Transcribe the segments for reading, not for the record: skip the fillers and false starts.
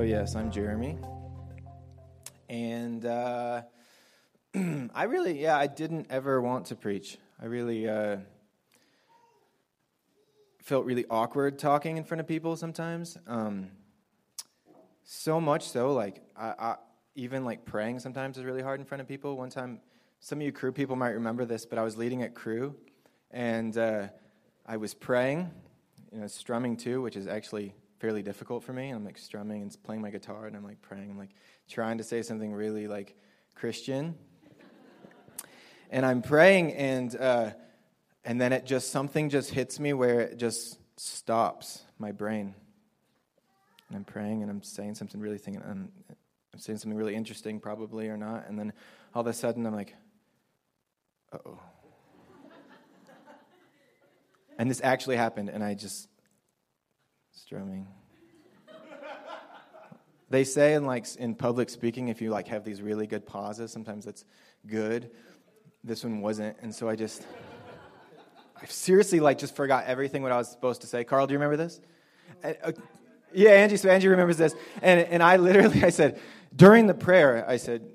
So yes, I'm Jeremy, and I really, I didn't ever want to preach. I really felt really awkward talking in front of people sometimes, so much so, like, I even like praying sometimes is really hard in front of people. One time, some of you crew people might remember this, but I was leading at crew, and I was praying, strumming too, which is actually fairly difficult for me. I'm like strumming and playing my guitar, and I'm like praying. I'm like trying to say something really like Christian, and I'm praying, and then it just something just hits me where it just stops my brain. And I'm praying, and I'm saying something really thinking, I'm saying something really interesting, probably or not, and then all of a sudden I'm like, uh-oh. And this actually happened, and I just. Strumming. They say in public speaking, if you have these really good pauses, sometimes that's good. This one wasn't, and so I seriously just forgot everything what I was supposed to say. Carl, do you remember this? Yeah, Angie. So Angie remembers this, and I said during the prayer, I said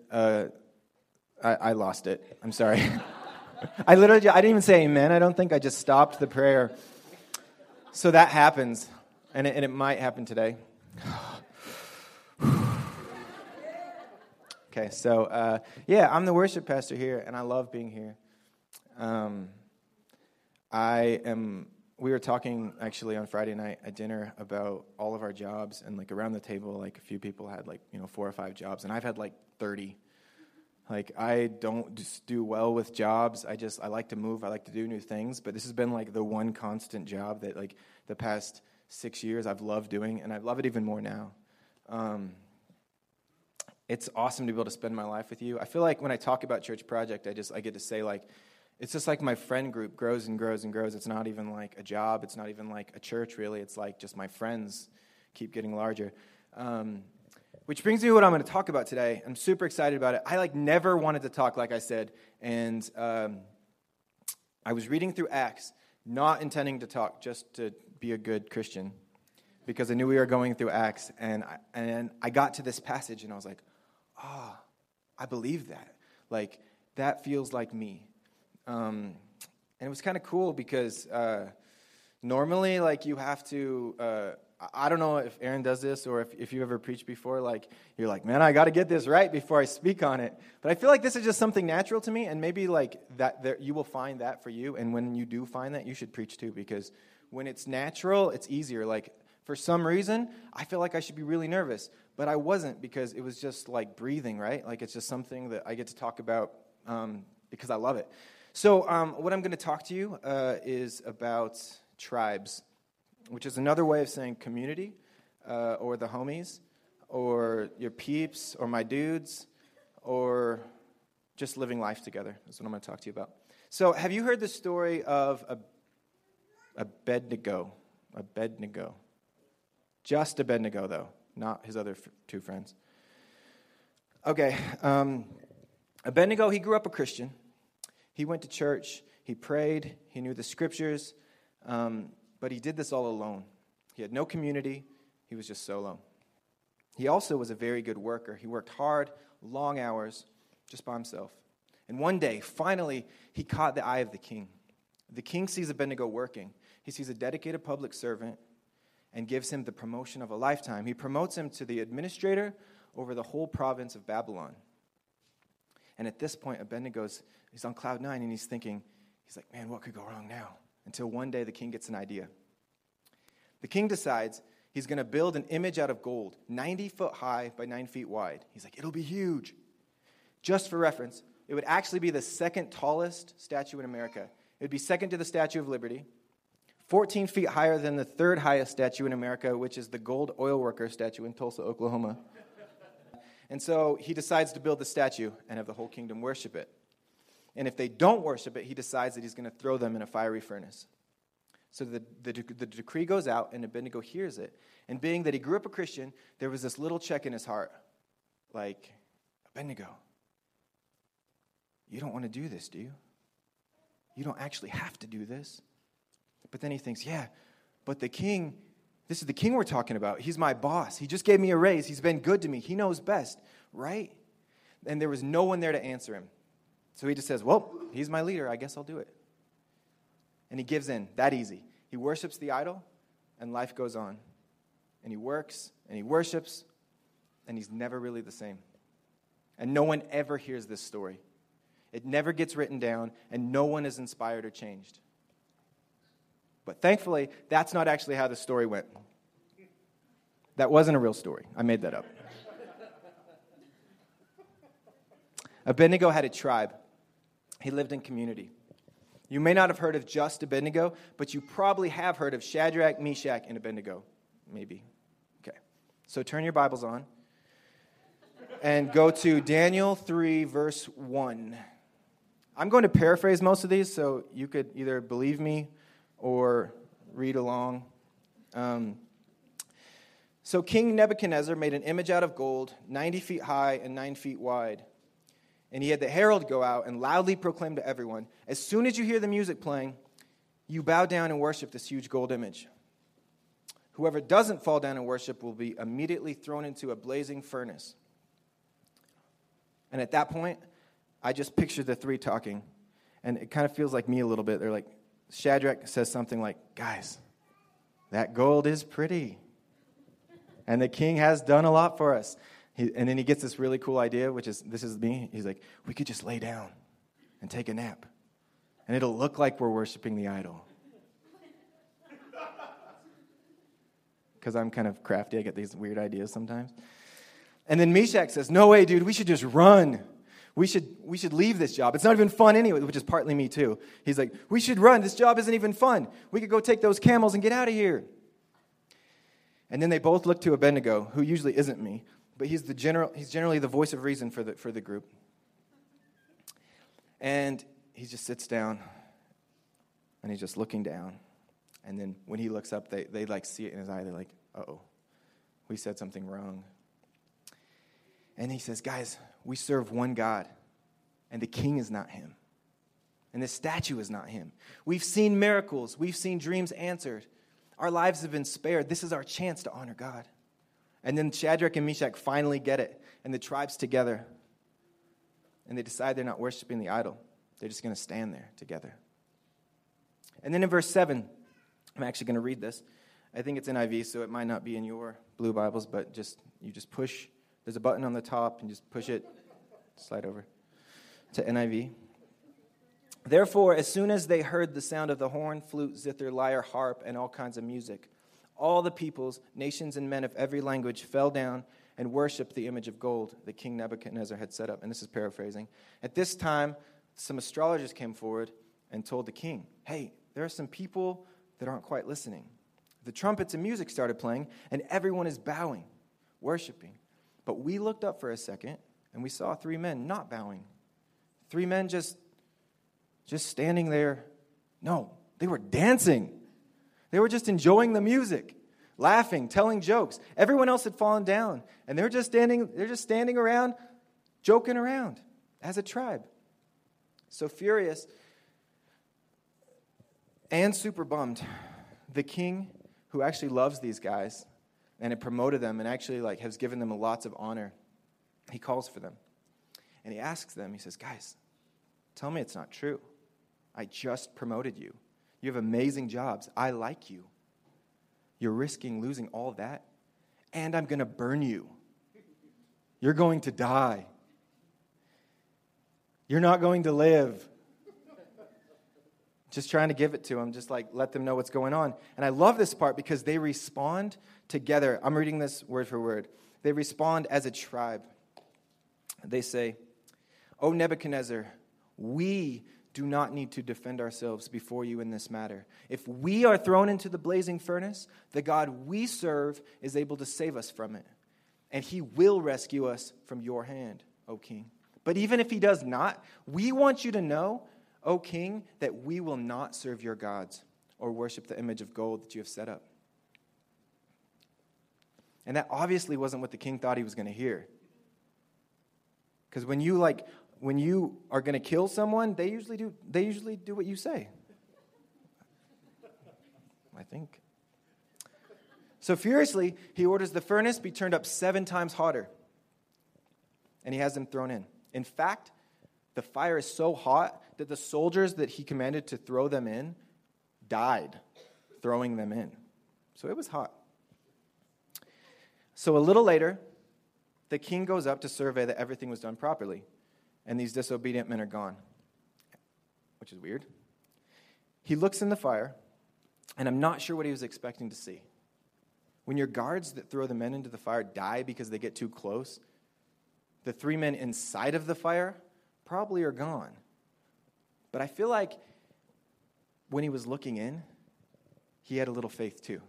I lost it. I'm sorry. I didn't even say amen. I don't think I just stopped the prayer. So that happens. And it might happen today. Okay, so, I'm the worship pastor here, and I love being here. We were talking, actually, on Friday night at dinner about all of our jobs, and, around the table, a few people had, 4 or 5 jobs, and I've had, 30. I don't just do well with jobs. I like to move. I like to do new things, but this has been, the one constant job that, the past 6 years I've loved doing, and I love it even more now. It's awesome to be able to spend my life with you. I feel like when I talk about Church Project, I get to say, it's just my friend group grows and grows and grows. It's not even a job. It's not even a church, really. It's just my friends keep getting larger. Which brings me to what I'm going to talk about today. I'm super excited about it. I never wanted to talk, like I said, and I was reading through Acts, not intending to talk, just to be a good Christian, because I knew we were going through Acts, and I got to this passage, and I was like, ah, I believe that. That feels like me. And it was kind of cool, because normally, you have to, I don't know if Aaron does this, or if you ever preached before, you're man, I got to get this right before I speak on it. But I feel this is just something natural to me, and maybe that there, you will find that for you, and when you do find that, you should preach too, because when it's natural, it's easier. For some reason, I feel I should be really nervous, but I wasn't, because it was just breathing, right? It's just something that I get to talk about because I love it. So what I'm going to talk to you is about tribes, which is another way of saying community or the homies or your peeps or my dudes or just living life together is what I'm going to talk to you about. So have you heard the story of Abednego. Just Abednego, though, not his other two friends. Okay, Abednego, he grew up a Christian. He went to church. He prayed. He knew the scriptures. But he did this all alone. He had no community. He was just solo. He also was a very good worker. He worked hard, long hours, just by himself. And one day, finally, he caught the eye of the king. The king sees Abednego working. He sees a dedicated public servant and gives him the promotion of a lifetime. He promotes him to the administrator over the whole province of Babylon. And at this point, he's on cloud 9, and he's like, man, what could go wrong now? Until one day the king gets an idea. The king decides he's going to build an image out of gold, 90 foot high by 9 feet wide. He's like, it'll be huge. Just for reference, it would actually be the second tallest statue in America. It would be second to the Statue of Liberty, 14 feet higher than the third highest statue in America, which is the gold oil worker statue in Tulsa, Oklahoma. And so he decides to build the statue and have the whole kingdom worship it. And if they don't worship it, he decides that he's going to throw them in a fiery furnace. So the decree goes out, and Abednego hears it. And being that he grew up a Christian, there was this little check in his heart, Abednego, you don't want to do this, do you? You don't actually have to do this. But then he thinks, yeah, but the king, This is the king we're talking about. He's my boss. He just gave me a raise. He's been good to me. He knows best, right? And there was no one there to answer him. So he just says, well, he's my leader. I guess I'll do it. And he gives in that easy. He worships the idol, and life goes on. And he works, and he worships, and he's never really the same. And no one ever hears this story. It never gets written down, and no one is inspired or changed. But thankfully, that's not actually how the story went. That wasn't a real story. I made that up. Abednego had a tribe. He lived in community. You may not have heard of just Abednego, but you probably have heard of Shadrach, Meshach, and Abednego. Maybe. Okay. So turn your Bibles on and go to Daniel 3, verse 1. I'm going to paraphrase most of these, so you could either believe me or read along. So King Nebuchadnezzar made an image out of gold, 90 feet high and 9 feet wide. And he had the herald go out and loudly proclaim to everyone, as soon as you hear the music playing, you bow down and worship this huge gold image. Whoever doesn't fall down and worship will be immediately thrown into a blazing furnace. And at that point, I just picture the three talking. And it kind of feels like me a little bit. They're like, Shadrach says something like, guys, that gold is pretty. And the king has done a lot for us. And then he gets this really cool idea, which is, this is me. He's like, we could just lay down and take a nap. And it'll look like we're worshiping the idol. Because I'm kind of crafty. I get these weird ideas sometimes. And then Meshach says, no way, dude. We should just run. We should leave this job. It's not even fun anyway, which is partly me too. He's like, we should run. This job isn't even fun. We could go take those camels and get out of here. And then they both look to Abednego, who usually isn't me. But he's generally the voice of reason for the group. And he just sits down, and he's just looking down. And then when he looks up, they like see it in his eye. They're like, uh-oh, we said something wrong. And he says, guys, we serve one God, and the king is not him. And the statue is not him. We've seen miracles. We've seen dreams answered. Our lives have been spared. This is our chance to honor God. And then Shadrach and Meshach finally get it, and the tribe's together. And they decide they're not worshiping the idol. They're just going to stand there together. And then in verse 7, I'm actually going to read this. I think it's NIV, so it might not be in your blue Bibles, but you just push. There's a button on the top, and just push it, slide over to NIV. Therefore, as soon as they heard the sound of the horn, flute, zither, lyre, harp, and all kinds of music, all the peoples, nations, and men of every language fell down and worshipped the image of gold that King Nebuchadnezzar had set up. And this is paraphrasing. At this time, some astrologers came forward and told the king, hey, there are some people that aren't quite listening. The trumpets and music started playing, and everyone is bowing, worshiping. But we looked up for a second, and we saw three men not bowing. Three men just standing there. No, they were dancing. They were just enjoying the music, laughing, telling jokes. Everyone else had fallen down, and they're just standing around, joking around as a tribe. So furious and super bummed, the king, who actually loves these guys and had promoted them and actually like has given them lots of honor, he calls for them. And he asks them, he says, guys, tell me it's not true. I just promoted you. You have amazing jobs. I like you. You're risking losing all that, and I'm going to burn you. You're going to die. You're not going to live. Just trying to give it to them, just like let them know what's going on. And I love this part because they respond together. I'm reading this word for word. They respond as a tribe. They say, O Nebuchadnezzar, we do not need to defend ourselves before you in this matter. If we are thrown into the blazing furnace, the God we serve is able to save us from it, and he will rescue us from your hand, O king. But even if he does not, we want you to know, O king, that we will not serve your gods or worship the image of gold that you have set up. And that obviously wasn't what the king thought he was going to hear. Because when you are going to kill someone, they usually do what you say. I think. So furiously, he orders the furnace be turned up 7 times hotter, and he has them thrown in. In fact, the fire is so hot that the soldiers that he commanded to throw them in died throwing them in. So it was hot. So a little later, the king goes up to survey that everything was done properly, and these disobedient men are gone, which is weird. He looks in the fire, and I'm not sure what he was expecting to see. When your guards that throw the men into the fire die because they get too close, the 3 men inside of the fire probably are gone. But I feel like when he was looking in, he had a little faith too.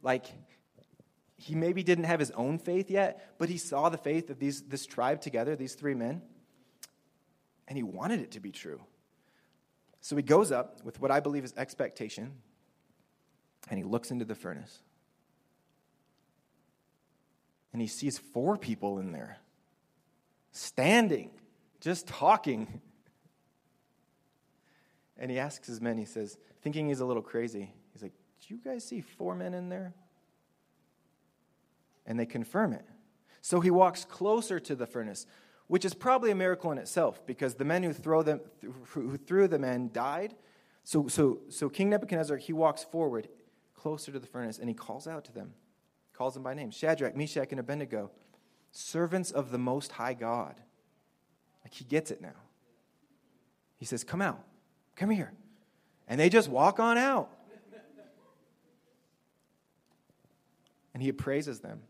Like, he maybe didn't have his own faith yet, but he saw the faith of this tribe together, these 3 men, and he wanted it to be true. So he goes up with what I believe is expectation, and he looks into the furnace. And he sees 4 people in there, standing, just talking. And he asks his men, he says, thinking he's a little crazy, he's like, "Do you guys see 4 men in there?" And they confirm it. So he walks closer to the furnace, which is probably a miracle in itself, because the men who threw the men died. So King Nebuchadnezzar, he walks forward closer to the furnace, and he calls out to them, calls them by name, Shadrach, Meshach, and Abednego, servants of the Most High God. Like, he gets it now. He says, "Come out, come here." And they just walk on out. And he appraises them.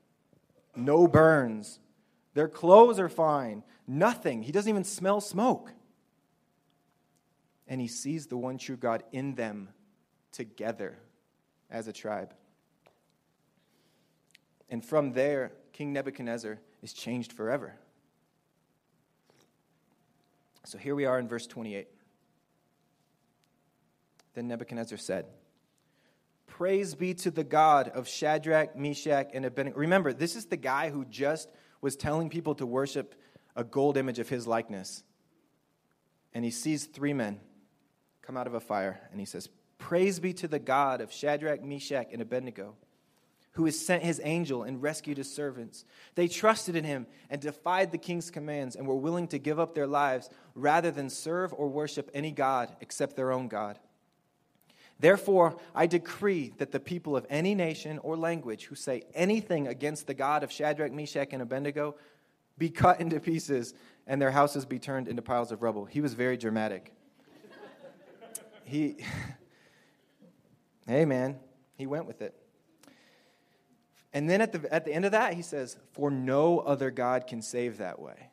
No burns. Their clothes are fine. Nothing. He doesn't even smell smoke. And he sees the one true God in them together as a tribe. And from there, King Nebuchadnezzar is changed forever. So here we are in verse 28. Then Nebuchadnezzar said, "Praise be to the God of Shadrach, Meshach, and Abednego." Remember, this is the guy who just was telling people to worship a gold image of his likeness. And he sees 3 men come out of a fire, and he says, "Praise be to the God of Shadrach, Meshach, and Abednego, who has sent his angel and rescued his servants. They trusted in him and defied the king's commands and were willing to give up their lives rather than serve or worship any god except their own God. Therefore, I decree that the people of any nation or language who say anything against the God of Shadrach, Meshach, and Abednego be cut into pieces and their houses be turned into piles of rubble." He was very dramatic. Hey, man, he went with it. And then at the end of that, he says, "For no other God can save that way."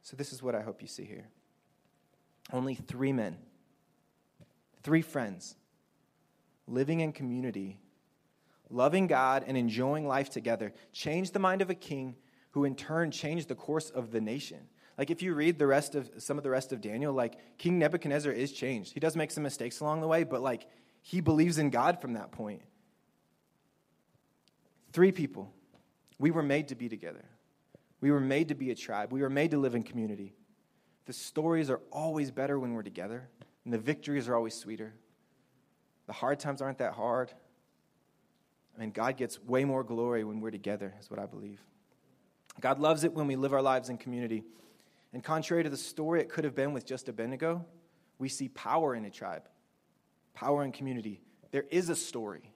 So this is what I hope you see here. Only 3 men, 3 friends, living in community, loving God and enjoying life together, changed the mind of a king who in turn changed the course of the nation. Like, if you read the rest of Daniel, like, King Nebuchadnezzar is changed. He does make some mistakes along the way, but like, he believes in God from that point. 3 people. We were made to be together. We were made to be a tribe. We were made to live in community. The stories are always better when we're together, and the victories are always sweeter. The hard times aren't that hard. I mean, God gets way more glory when we're together, is what I believe. God loves it when we live our lives in community. And contrary to the story it could have been with just Abednego, we see power in a tribe, power in community. There is a story.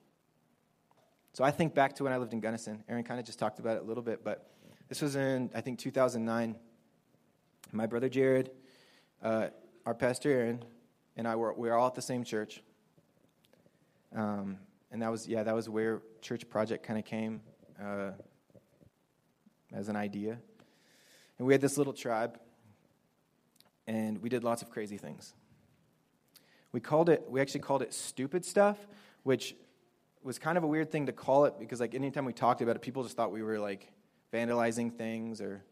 So I think back to when I lived in Gunnison. Aaron kind of just talked about it a little bit, but this was in, I think, 2009. My brother Jared, our pastor Aaron, and I were all at the same church. And that was where Church Project kind of came as an idea. And we had this little tribe, and we did lots of crazy things. We actually called it stupid stuff, which was kind of a weird thing to call it, because like anytime we talked about it, people just thought we were like vandalizing things, or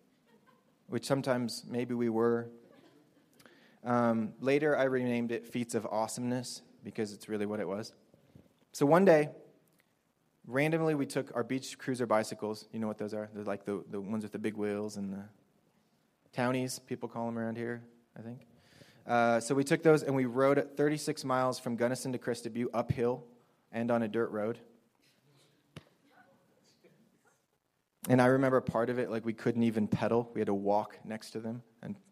which sometimes maybe we were. Later, I renamed it Feats of Awesomeness, because it's really what it was. So one day, randomly, we took our beach cruiser bicycles. You know what those are? They're like the ones with the big wheels and the townies, people call them around here, I think. So we took those, and we rode at 36 miles from Gunnison to Crested Butte uphill and on a dirt road. And I remember part of it, like, we couldn't even pedal. We had to walk next to them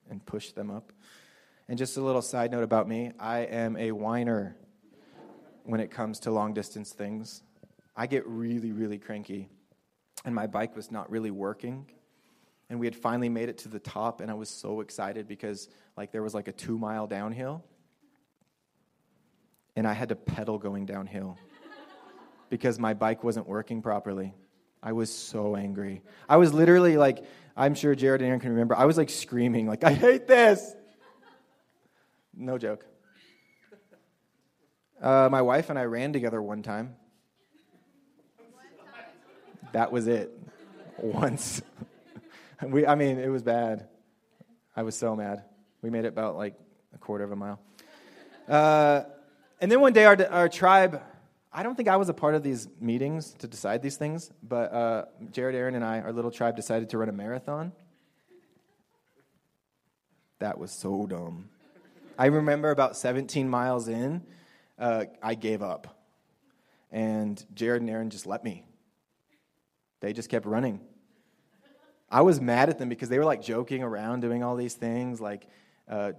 and push them up. And just a little side note about me, I am a whiner when it comes to long-distance things. I get really, really cranky. And my bike was not really working. And we had finally made it to the top, and I was so excited because, like, there was, like, a 2-mile downhill. And I had to pedal going downhill because my bike wasn't working properly. I was so angry. I was literally like, I'm sure Jared and Aaron can remember, I was like screaming, like, I hate this. No joke. My wife and I ran together one time. That was it. Once. It was bad. I was so mad. We made it about like a quarter of a mile. And then one day our tribe... I don't think I was a part of these meetings to decide these things, but Jared, Aaron, and I, our little tribe, decided to run a marathon. That was so dumb. I remember about 17 miles in, I gave up. And Jared and Aaron just let me. They just kept running. I was mad at them because they were, like, joking around, doing all these things, like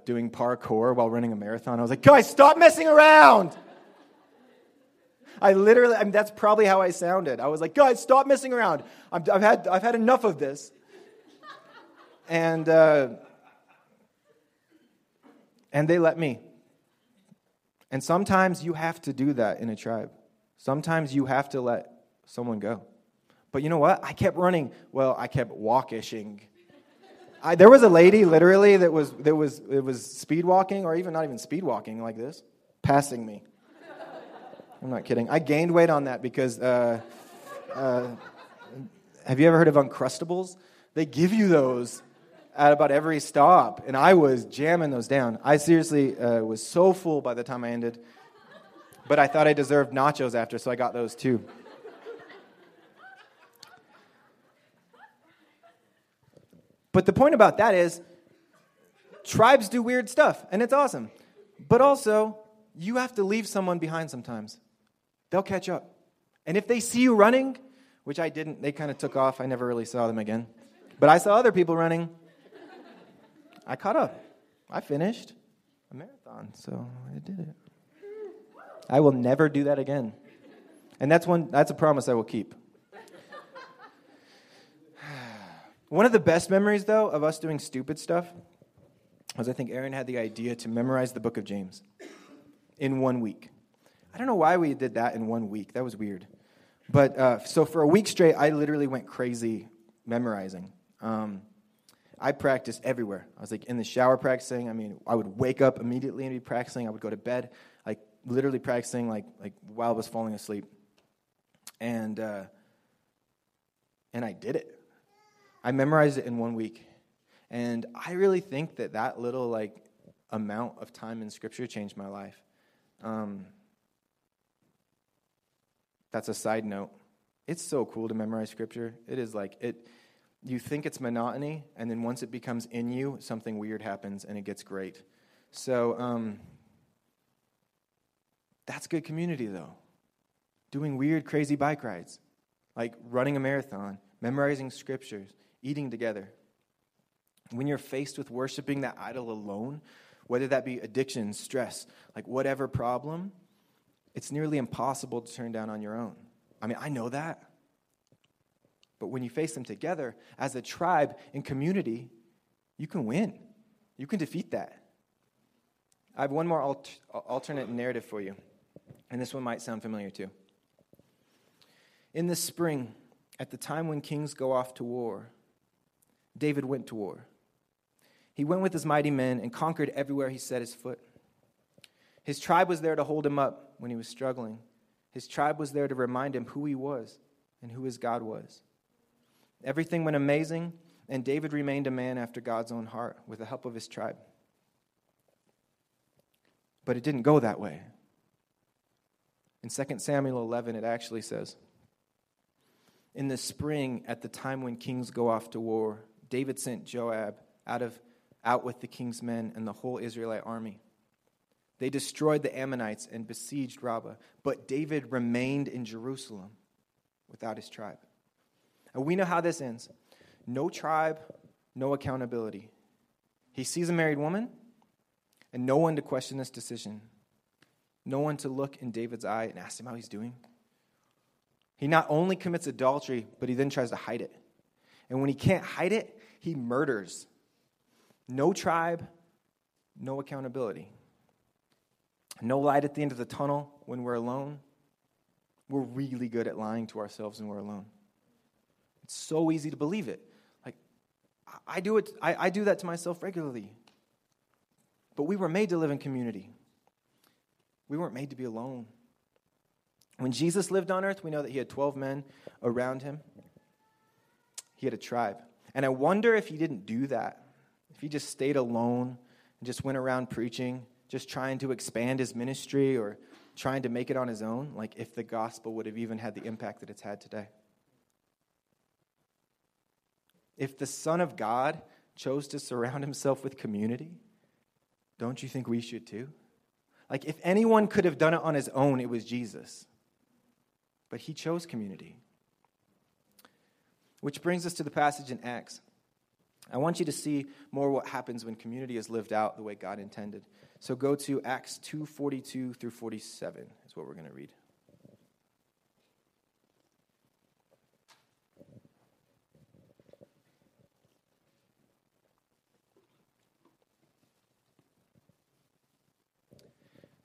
doing parkour while running a marathon. I was like, guys, stop messing around! That's probably how I sounded. I was like, guys, stop messing around. I've had enough of this. And they let me. And sometimes you have to do that in a tribe. Sometimes you have to let someone go. But you know what? I kept running. Well, I kept walkishing. There was a lady literally that was speed walking, or even not even speed walking, like this, passing me. I'm not kidding. I gained weight on that because, have you ever heard of Uncrustables? They give you those at about every stop, and I was jamming those down. I seriously was so full by the time I ended, but I thought I deserved nachos after, so I got those too. But the point about that is, tribes do weird stuff, and it's awesome. But also, you have to leave someone behind sometimes. They'll catch up. And if they see you running, which I didn't, they kind of took off. I never really saw them again. But I saw other people running. I caught up. I finished a marathon, so I did it. I will never do that again. And that's a promise I will keep. One of the best memories, though, of us doing stupid stuff was, I think Aaron had the idea to memorize the book of James in 1 week. I don't know why we did that in 1 week. That was weird. But so for a week straight, I literally went crazy memorizing. I practiced everywhere. I was like in the shower practicing. I would wake up immediately and be practicing. I would go to bed, like literally practicing, like while I was falling asleep. And I did it. I memorized it in 1 week. And I really think that little like amount of time in Scripture changed my life. That's a side note. It's so cool to memorize Scripture. It is like it. You think it's monotony, and then once it becomes in you, something weird happens, and it gets great. So that's good community, though. Doing weird, crazy bike rides, like running a marathon, memorizing Scriptures, eating together. When you're faced with worshiping that idol alone, whether that be addiction, stress, like whatever problem, it's nearly impossible to turn down on your own. I know that. But when you face them together, as a tribe and community, you can win. You can defeat that. I have one more alternate narrative for you, and this one might sound familiar too. In the spring, at the time when kings go off to war, David went to war. He went with his mighty men and conquered everywhere he set his foot. His tribe was there to hold him up when he was struggling. His tribe was there to remind him who he was and who his God was. Everything went amazing, and David remained a man after God's own heart with the help of his tribe. But it didn't go that way. In 2 Samuel 11, it actually says, in the spring, at the time when kings go off to war, David sent Joab out with the king's men and the whole Israelite army. They destroyed the Ammonites and besieged Rabbah, but David remained in Jerusalem without his tribe. And we know how this ends. No tribe, no accountability. He sees a married woman and no one to question this decision. No one to look in David's eye and ask him how he's doing. He not only commits adultery, but he then tries to hide it. And when he can't hide it, he murders. No tribe, no accountability. No light at the end of the tunnel when we're alone. We're really good at lying to ourselves when we're alone. It's so easy to believe it. Like, I do that to myself regularly. But we were made to live in community. We weren't made to be alone. When Jesus lived on earth, we know that he had 12 men around him. He had a tribe. And I wonder if he didn't do that, if he just stayed alone and just went around preaching, just trying to expand his ministry or trying to make it on his own, like if the gospel would have even had the impact that it's had today. If the Son of God chose to surround himself with community, don't you think we should too? Like if anyone could have done it on his own, it was Jesus. But he chose community. Which brings us to the passage in Acts. I want you to see more what happens when community is lived out the way God intended. So go to Acts 2:42 through 47 is what we're going to read.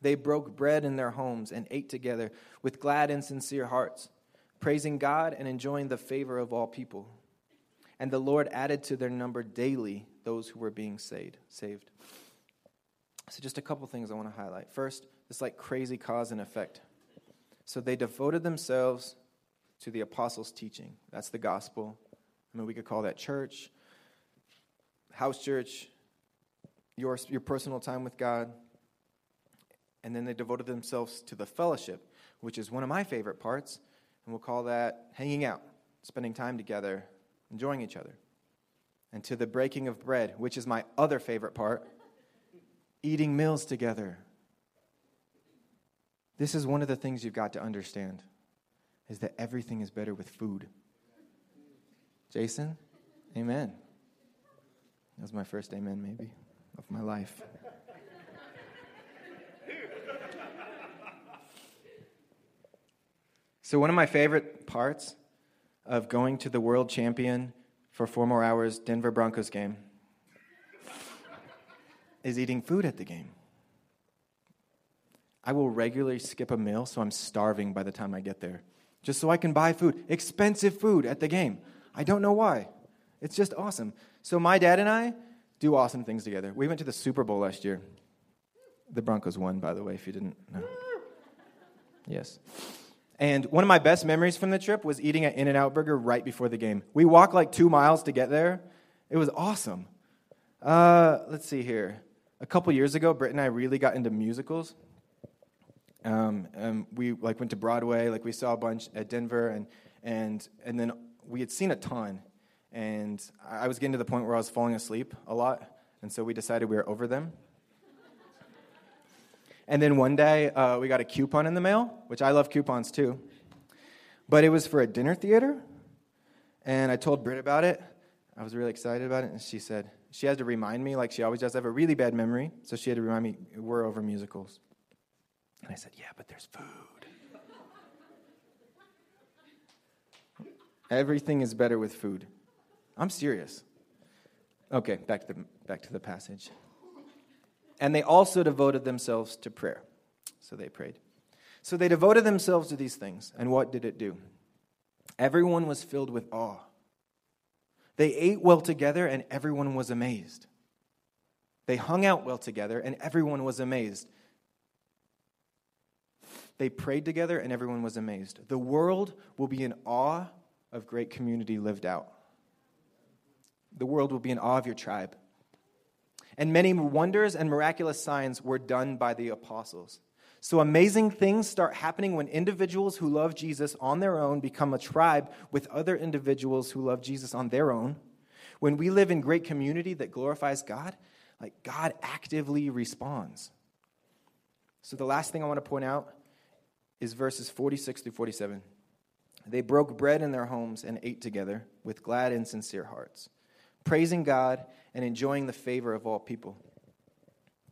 They broke bread in their homes and ate together with glad and sincere hearts, praising God and enjoying the favor of all people. And the Lord added to their number daily those who were being saved. So just a couple things I want to highlight. First, it's like crazy cause and effect. So they devoted themselves to the apostles' teaching. That's the gospel. I mean, we could call that church, house church, your personal time with God. And then they devoted themselves to the fellowship, which is one of my favorite parts, and we'll call that hanging out, spending time together, enjoying each other. And to the breaking of bread, which is my other favorite part, eating meals together. This is one of the things you've got to understand, is that everything is better with food. Jason, amen. That was my first amen, maybe, of my life. So one of my favorite parts of going to the world champion for 4 more hours Denver Broncos game is eating food at the game. I will regularly skip a meal so I'm starving by the time I get there, just so I can buy food, expensive food at the game. I don't know why. It's just awesome. So my dad and I do awesome things together. We went to the Super Bowl last year. The Broncos won, by the way, if you didn't know. Yes. And one of my best memories from the trip was eating at In-N-Out Burger right before the game. We walked like 2 miles to get there. It was awesome. Let's see here. A couple years ago, Britt and I really got into musicals. We like went to Broadway. Like we saw a bunch at Denver, and then we had seen a ton. And I was getting to the point where I was falling asleep a lot, and so we decided we were over them. And then one day, we got a coupon in the mail, which I love coupons too. But it was for a dinner theater, and I told Britt about it. I was really excited about it, and she said, she had to remind me, like she always does. I have a really bad memory, so she had to remind me, we're over musicals. And I said, yeah, but there's food. Everything is better with food. I'm serious. Okay, back to the passage. And they also devoted themselves to prayer. So they prayed. So they devoted themselves to these things. And what did it do? Everyone was filled with awe. They ate well together, and everyone was amazed. They hung out well together, and everyone was amazed. They prayed together, and everyone was amazed. The world will be in awe of great community lived out. The world will be in awe of your tribe. And many wonders and miraculous signs were done by the apostles. So amazing things start happening when individuals who love Jesus on their own become a tribe with other individuals who love Jesus on their own. When we live in great community that glorifies God, like God actively responds. So the last thing I want to point out is verses 46 through 47. They broke bread in their homes and ate together with glad and sincere hearts, praising God and enjoying the favor of all people.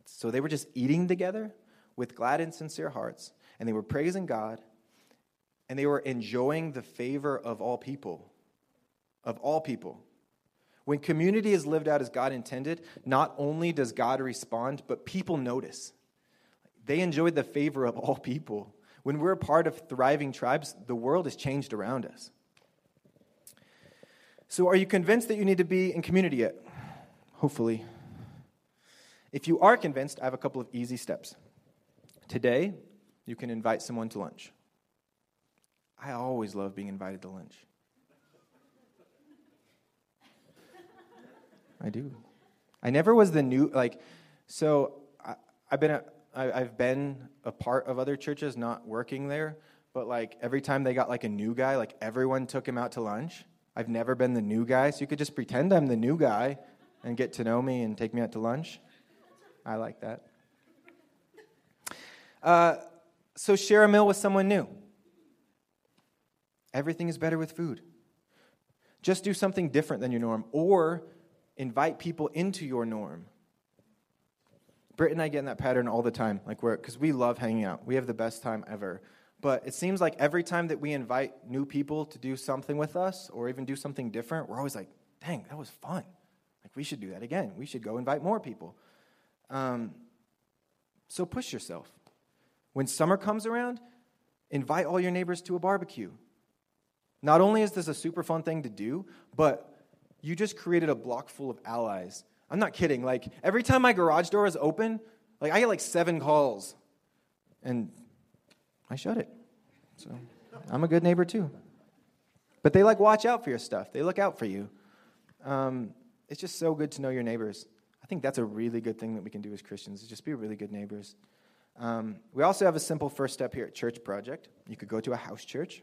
So they were just eating together with glad and sincere hearts, and they were praising God, and they were enjoying the favor of all people. Of all people. When community is lived out as God intended, not only does God respond, but people notice. They enjoyed the favor of all people. When we're a part of thriving tribes, the world is changed around us. So are you convinced that you need to be in community yet? Hopefully. If you are convinced, I have a couple of easy steps. Today, you can invite someone to lunch. I always love being invited to lunch. I do. I never was the new, like, so I've been a part of other churches, not working there, but like every time they got like a new guy, like everyone took him out to lunch. I've never been the new guy, so you could just pretend I'm the new guy and get to know me and take me out to lunch. I like that. So share a meal with someone new. Everything is better with food. Just do something different than your norm, or invite people into your norm. Britt and I get in that pattern all the time, like because we love hanging out. We have the best time ever. But it seems like every time that we invite new people to do something with us or even do something different, we're always like, dang, that was fun. Like, we should do that again. We should go invite more people. So push yourself. When summer comes around, invite all your neighbors to a barbecue. Not only is this a super fun thing to do, but you just created a block full of allies. I'm not kidding. Like, every time my garage door is open, like, I get like 7 calls. And I shut it. So I'm a good neighbor too. But they like watch out for your stuff. They look out for you. It's just so good to know your neighbors. I think that's a really good thing that we can do as Christians, is just be really good neighbors. We also have a simple first step here at Church Project. You could go to a house church.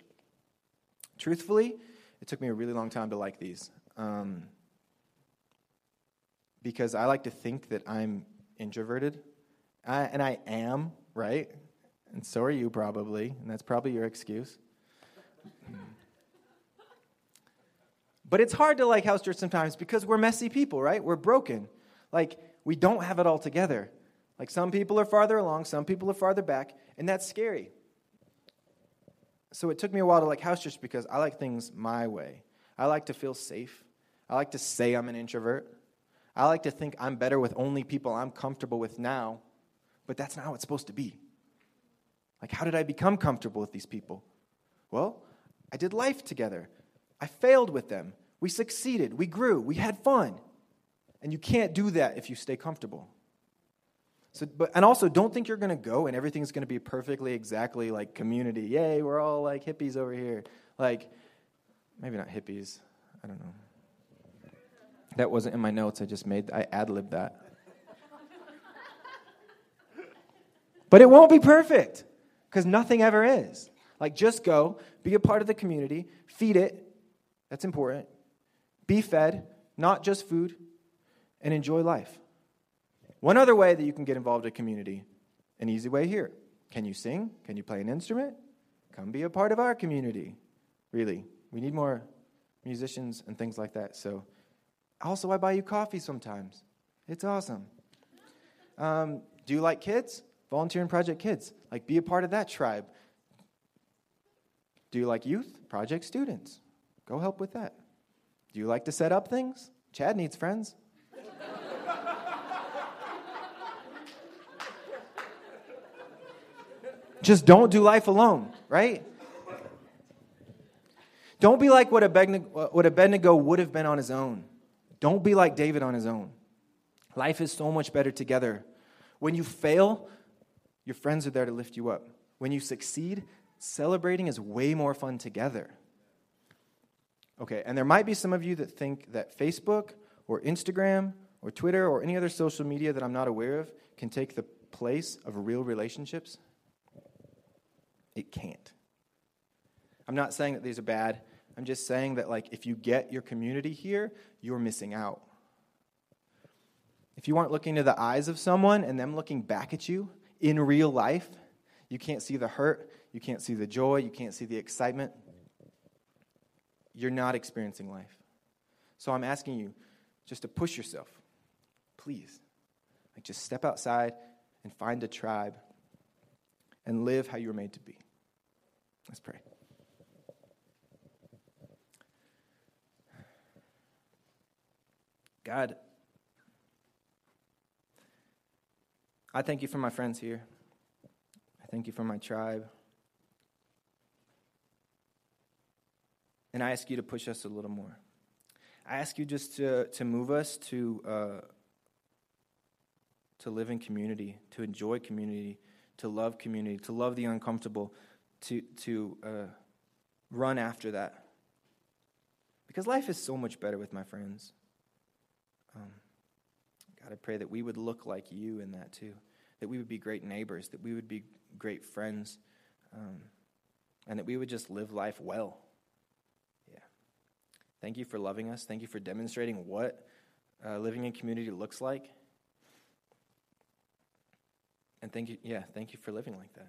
Truthfully, it took me a really long time to like these. Because I like to think that I'm introverted. And I am, right? And so are you, probably. And that's probably your excuse. But it's hard to like house church sometimes because we're messy people, right? We're broken. Like, we don't have it all together. Like, some people are farther along, some people are farther back, and that's scary. So it took me a while to like house church because I like things my way. I like to feel safe. I like to say I'm an introvert. I like to think I'm better with only people I'm comfortable with now, but that's not how it's supposed to be. Like, how did I become comfortable with these people? Well, I did life together. I failed with them. We succeeded. We grew. We had fun. And you can't do that if you stay comfortable. So, and also, don't think you're going to go and everything's going to be perfectly exactly like community. Yay, we're all like hippies over here. Like, maybe not hippies. I don't know. That wasn't in my notes. I ad-libbed that. But it won't be perfect. Because nothing ever is. Like, just go, be a part of the community, feed it, that's important, be fed, not just food, and enjoy life. One other way that you can get involved in community, an easy way here. Can you sing? Can you play an instrument? Come be a part of our community. Really, we need more musicians and things like that. So, also, I buy you coffee sometimes. It's awesome. Do you like kids? Volunteer in Project Kids. Like, be a part of that tribe. Do you like youth? Project Students. Go help with that. Do you like to set up things? Chad needs friends. Just don't do life alone, right? Don't be like what Abednego would have been on his own. Don't be like David on his own. Life is so much better together. When you fail, your friends are there to lift you up. When you succeed, celebrating is way more fun together. Okay, and there might be some of you that think that Facebook or Instagram or Twitter or any other social media that I'm not aware of can take the place of real relationships. It can't. I'm not saying that these are bad. I'm just saying that, like, if you get your community here, you're missing out. If you aren't looking to the eyes of someone and them looking back at you in real life, you can't see the hurt, you can't see the joy, you can't see the excitement. You're not experiencing life. So I'm asking you just to push yourself, please. Like, just step outside and find a tribe and live how you were made to be. Let's pray. God, I thank you for my friends here. I thank you for my tribe. And I ask you to push us a little more. I ask you just to move us to live in community, to enjoy community, to love the uncomfortable, to run after that. Because life is so much better with my friends. God, I pray that we would look like you in that too, that we would be great neighbors, that we would be great friends, and that we would just live life well. Yeah. Thank you for loving us. Thank you for demonstrating what living in community looks like. And thank you for living like that.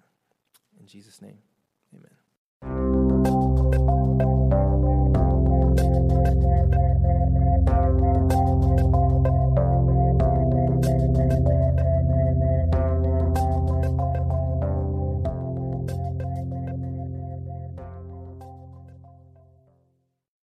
In Jesus' name, amen.